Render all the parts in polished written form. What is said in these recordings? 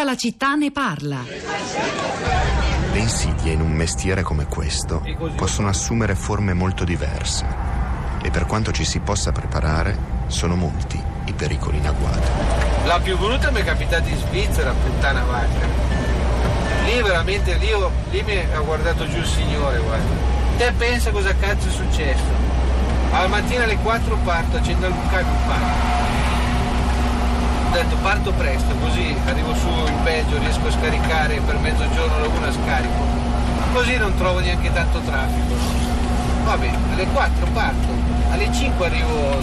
tutta la città ne parla. Le insidie in un mestiere come questo possono assumere forme molto diverse e per quanto ci si possa preparare sono molti i pericoli in agguato. La più brutta mi è capitata in Svizzera, puttana vacca. Lì veramente, lì mi ha guardato giù il Signore, guarda. Te pensa cosa cazzo è successo? Alla mattina alle 4 parto, accendo il bucato e parto. Ho detto parto presto, così arrivo su in Belgio, riesco a scaricare per mezzogiorno la una scarico. Così non trovo neanche tanto traffico. Va bene, alle 4 parto, alle 5 arrivo,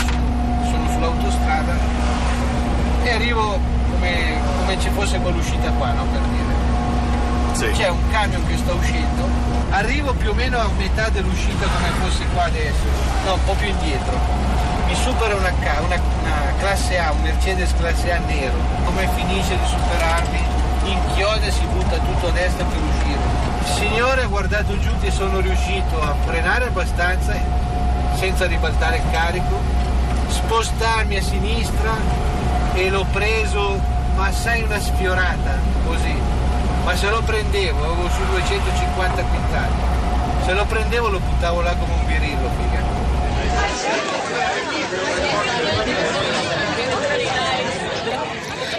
sono sull'autostrada e arrivo come ci fosse quell'uscita qua, no, per dire. Sì. C'è un camion che sta uscendo. Arrivo più o meno a metà dell'uscita come fossi qua adesso, no, un po' più indietro. Mi supera una classe A, un Mercedes classe A nero. Come finisce di superarmi? Inchioda e si butta tutto a destra per uscire. Il signore ha guardato giù che sono riuscito a frenare abbastanza senza ribaltare il carico, spostarmi a sinistra e l'ho preso, ma sai, una sfiorata così. Ma se lo prendevo, avevo su 250 quintali, se lo prendevo lo buttavo là come un birillo, figa.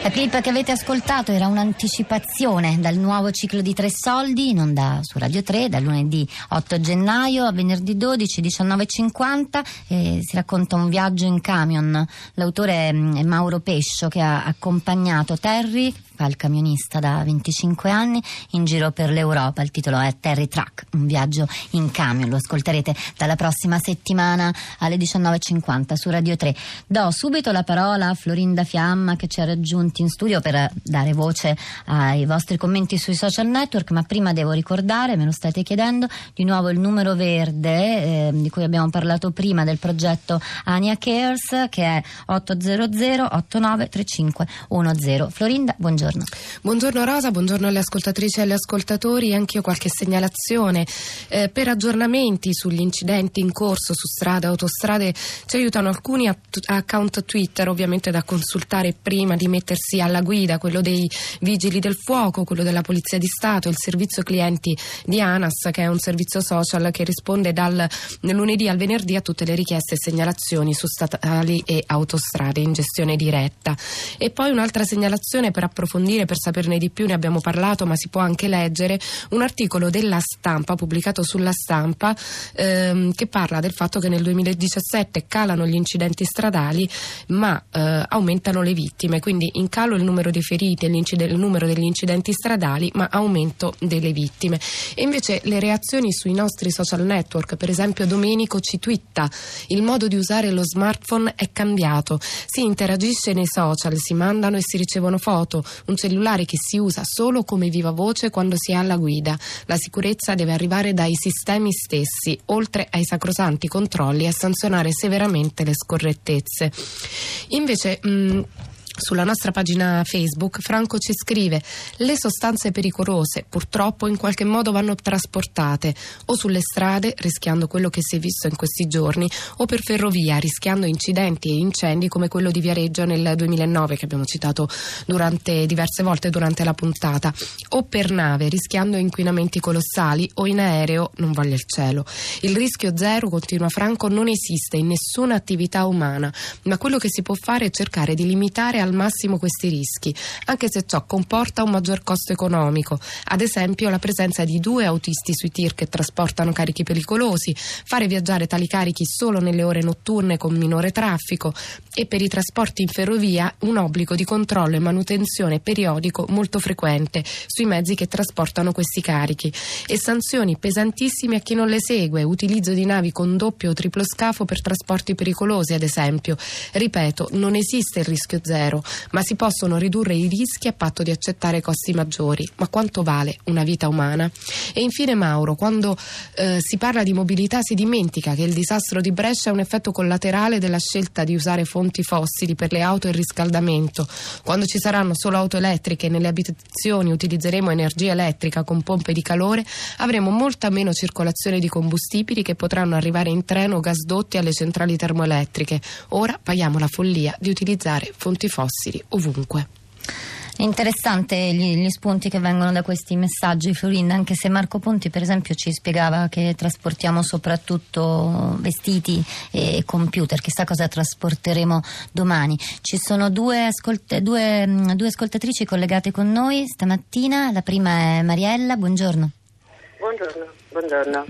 La clip che avete ascoltato era un'anticipazione dal nuovo ciclo di Tre Soldi, in onda su Radio 3, dal lunedì 8 gennaio a venerdì 12, 19.50, si racconta un viaggio in camion. L'autore è Mauro Pescio, che ha accompagnato Terry, fa il camionista da 25 anni, in giro per l'Europa. Il titolo è Terry Truck, un viaggio in camion. Lo ascolterete dalla prossima settimana alle 19.50 su Radio 3. Do subito la parola a Florinda Fiamma, che ci ha raggiunti in studio per dare voce ai vostri commenti sui social network, ma prima devo ricordare, me lo state chiedendo, di nuovo il numero verde di cui abbiamo parlato prima, del progetto ANIA Cares, che è 800 89 35 10. Florinda, buongiorno. Buongiorno Rosa, buongiorno alle ascoltatrici e agli ascoltatori. Anch'io qualche segnalazione per aggiornamenti sugli incidenti in corso su strade, autostrade. Ci aiutano alcuni account Twitter, ovviamente da consultare prima di mettersi alla guida: quello dei vigili del fuoco, quello della Polizia di Stato, il servizio clienti di ANAS, che è un servizio social che risponde dal lunedì al venerdì a tutte le richieste e segnalazioni su statali e autostrade in gestione diretta. E poi un'altra segnalazione per approfondire, per saperne di più, ne abbiamo parlato ma si può anche leggere un articolo della Stampa, pubblicato sulla Stampa, che parla del fatto che nel 2017 calano gli incidenti stradali ma aumentano le vittime, quindi in calo il numero di feriti e il numero degli incidenti stradali, ma aumento delle vittime. E invece le reazioni sui nostri social network, per esempio Domenico ci twitta: il modo di usare lo smartphone è cambiato, si interagisce nei social, si mandano e si ricevono foto, un cellulare che si usa solo come viva voce quando si è alla guida, la sicurezza deve arrivare dai sistemi stessi, oltre ai sacrosanti controlli, a sanzionare severamente le scorrettezze. Invece sulla nostra pagina Facebook Franco ci scrive: le sostanze pericolose purtroppo in qualche modo vanno trasportate o sulle strade, rischiando quello che si è visto in questi giorni, o per ferrovia, rischiando incidenti e incendi come quello di Viareggio nel 2009, che abbiamo citato diverse volte durante la puntata, o per nave, rischiando inquinamenti colossali, o in aereo, non voglia il cielo. Il rischio zero, continua Franco, non esiste in nessuna attività umana, ma quello che si può fare è cercare di limitare al massimo questi rischi, anche se ciò comporta un maggior costo economico, ad esempio la presenza di 2 autisti sui tir che trasportano carichi pericolosi, fare viaggiare tali carichi solo nelle ore notturne con minore traffico, e per i trasporti in ferrovia un obbligo di controllo e manutenzione periodico molto frequente sui mezzi che trasportano questi carichi, e sanzioni pesantissime a chi non le segue, utilizzo di navi con doppio o triplo scafo per trasporti pericolosi ad esempio. Ripeto, non esiste il rischio zero, ma si possono ridurre i rischi a patto di accettare costi maggiori. Ma quanto vale una vita umana? E infine Mauro, quando si parla di mobilità si dimentica che il disastro di Brescia è un effetto collaterale della scelta di usare fonti fossili per le auto e il riscaldamento. Quando ci saranno solo auto elettriche e nelle abitazioni utilizzeremo energia elettrica con pompe di calore, avremo molta meno circolazione di combustibili che potranno arrivare in treno o gasdotti alle centrali termoelettriche. Ora paghiamo la follia di utilizzare fonti fossili ovunque. È interessante gli spunti che vengono da questi messaggi, Florinda, anche se Marco Ponti per esempio ci spiegava che trasportiamo soprattutto vestiti e computer, chissà cosa trasporteremo domani. Ci sono due ascoltatrici collegate con noi stamattina, la prima è Mariella, buongiorno. Buongiorno.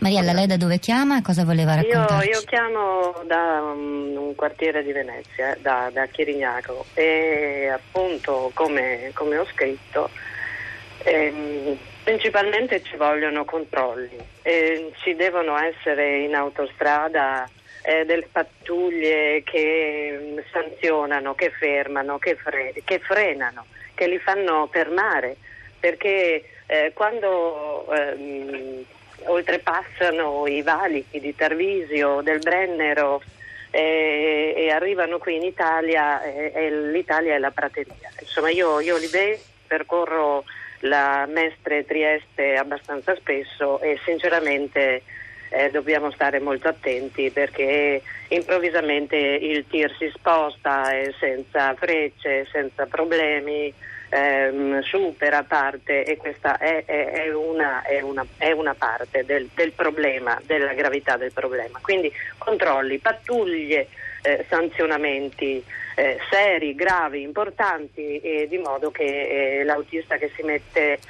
Mariella, lei da dove chiama? Cosa voleva raccontarci? Io chiamo da un quartiere di Venezia, da Chirignaco, e appunto come ho scritto principalmente ci vogliono controlli, ci devono essere in autostrada delle pattuglie che sanzionano, che fermano, che frenano, che li fanno fermare, perché quando oltrepassano i valichi di Tarvisio, del Brennero e arrivano qui in Italia, l'Italia è la prateria. Insomma, io li vedo, percorro la Mestre Trieste abbastanza spesso e sinceramente dobbiamo stare molto attenti, perché improvvisamente il tir si sposta senza frecce, senza problemi, supera parte, e questa è una parte del problema, della gravità del problema. Quindi controlli, pattuglie, sanzionamenti seri, gravi, importanti, e di modo che l'autista che si mette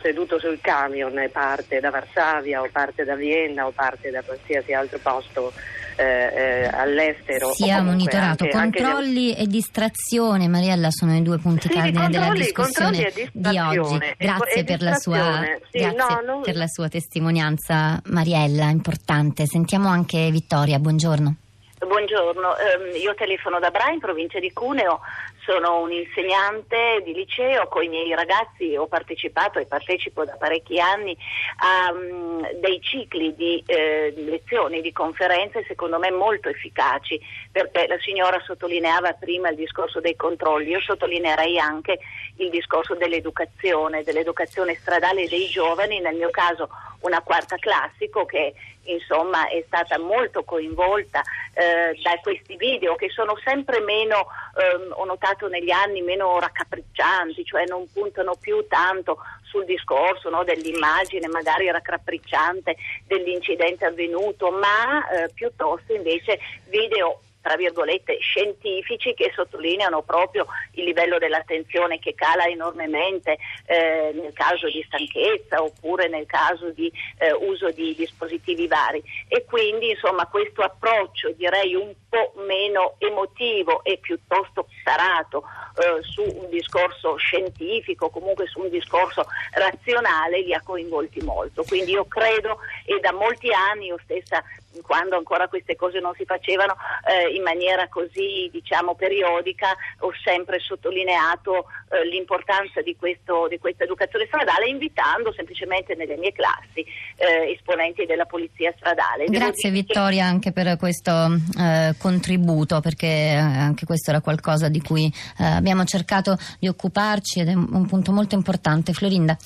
seduto sul camion e parte da Varsavia o parte da Vienna o parte da qualsiasi altro posto all'estero sia monitorato. Controlli e distrazione, Mariella, sono i due punti cardine della discussione di oggi. Grazie per la sua per la sua testimonianza, Mariella, importante. Sentiamo anche Vittoria, buongiorno. Buongiorno, io telefono da Bra, in provincia di Cuneo, sono un'insegnante di liceo, con i miei ragazzi ho partecipato e partecipo da parecchi anni a dei cicli di lezioni, di conferenze, secondo me molto efficaci, perché la signora sottolineava prima il discorso dei controlli, io sottolineerei anche il discorso dell'educazione stradale dei giovani, nel mio caso una quarta classico che insomma è stata molto coinvolta da questi video che sono sempre meno, ho notato negli anni, meno raccapriccianti, cioè non puntano più tanto sul discorso, no, dell'immagine magari raccapricciante dell'incidente avvenuto, ma piuttosto invece video tra virgolette scientifici che sottolineano proprio il livello dell'attenzione che cala enormemente nel caso di stanchezza oppure nel caso di uso di dispositivi vari, e quindi insomma questo approccio direi un po' meno emotivo e piuttosto tarato su un discorso scientifico, comunque su un discorso razionale, li ha coinvolti molto. Quindi io credo, e da molti anni io stessa, quando ancora queste cose non si facevano in maniera così diciamo periodica, ho sempre sottolineato l'importanza di questa educazione stradale, invitando semplicemente nelle mie classi esponenti della polizia stradale. Grazie Vittoria anche per questo contributo, perché anche questo era qualcosa di cui abbiamo cercato di occuparci ed è un punto molto importante. Florinda.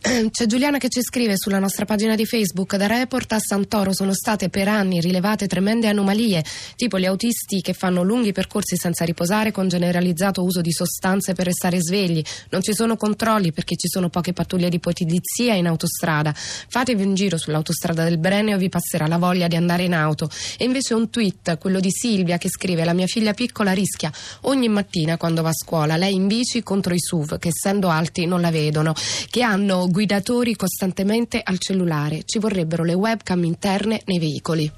C'è Giuliana che ci scrive sulla nostra pagina di Facebook: da Report a Santoro sono state per anni rilevate tremende anomalie, tipo gli autisti che fanno lunghi percorsi senza riposare con generalizzato uso di sostanze per restare svegli. Non ci sono controlli perché ci sono poche pattuglie di polizia in autostrada. Fatevi un giro sull'autostrada del Brennero e vi passerà la voglia di andare in auto. E invece un tweet, quello di Silvia, che scrive: la mia figlia piccola rischia ogni mattina quando va a scuola, lei in bici contro i SUV che essendo alti non la vedono, che hanno guidatori costantemente al cellulare, ci vorrebbero le webcam interne nei veicoli.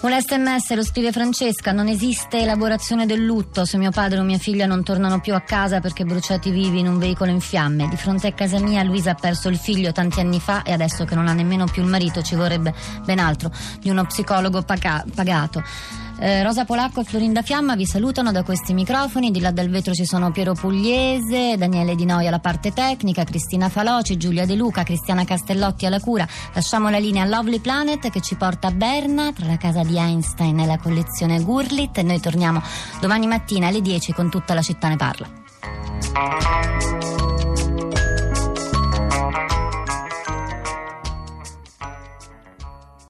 Un sms lo scrive Francesca: non esiste elaborazione del lutto se mio padre o mia figlia non tornano più a casa perché bruciati vivi in un veicolo in fiamme. Di fronte a casa mia Luisa ha perso il figlio tanti anni fa e adesso che non ha nemmeno più il marito ci vorrebbe ben altro di uno psicologo pagato. Rosa Polacco e Florinda Fiamma vi salutano da questi microfoni. Di là dal vetro ci sono Piero Pugliese, Daniele Di Noia alla parte tecnica, Cristina Faloci, Giulia De Luca, Cristiana Castellotti alla cura. Lasciamo la linea a Lovely Planet che ci porta a Berna, tra la casa di Einstein e la collezione Gurlit. Noi torniamo domani mattina alle 10 con Tutta la città ne parla.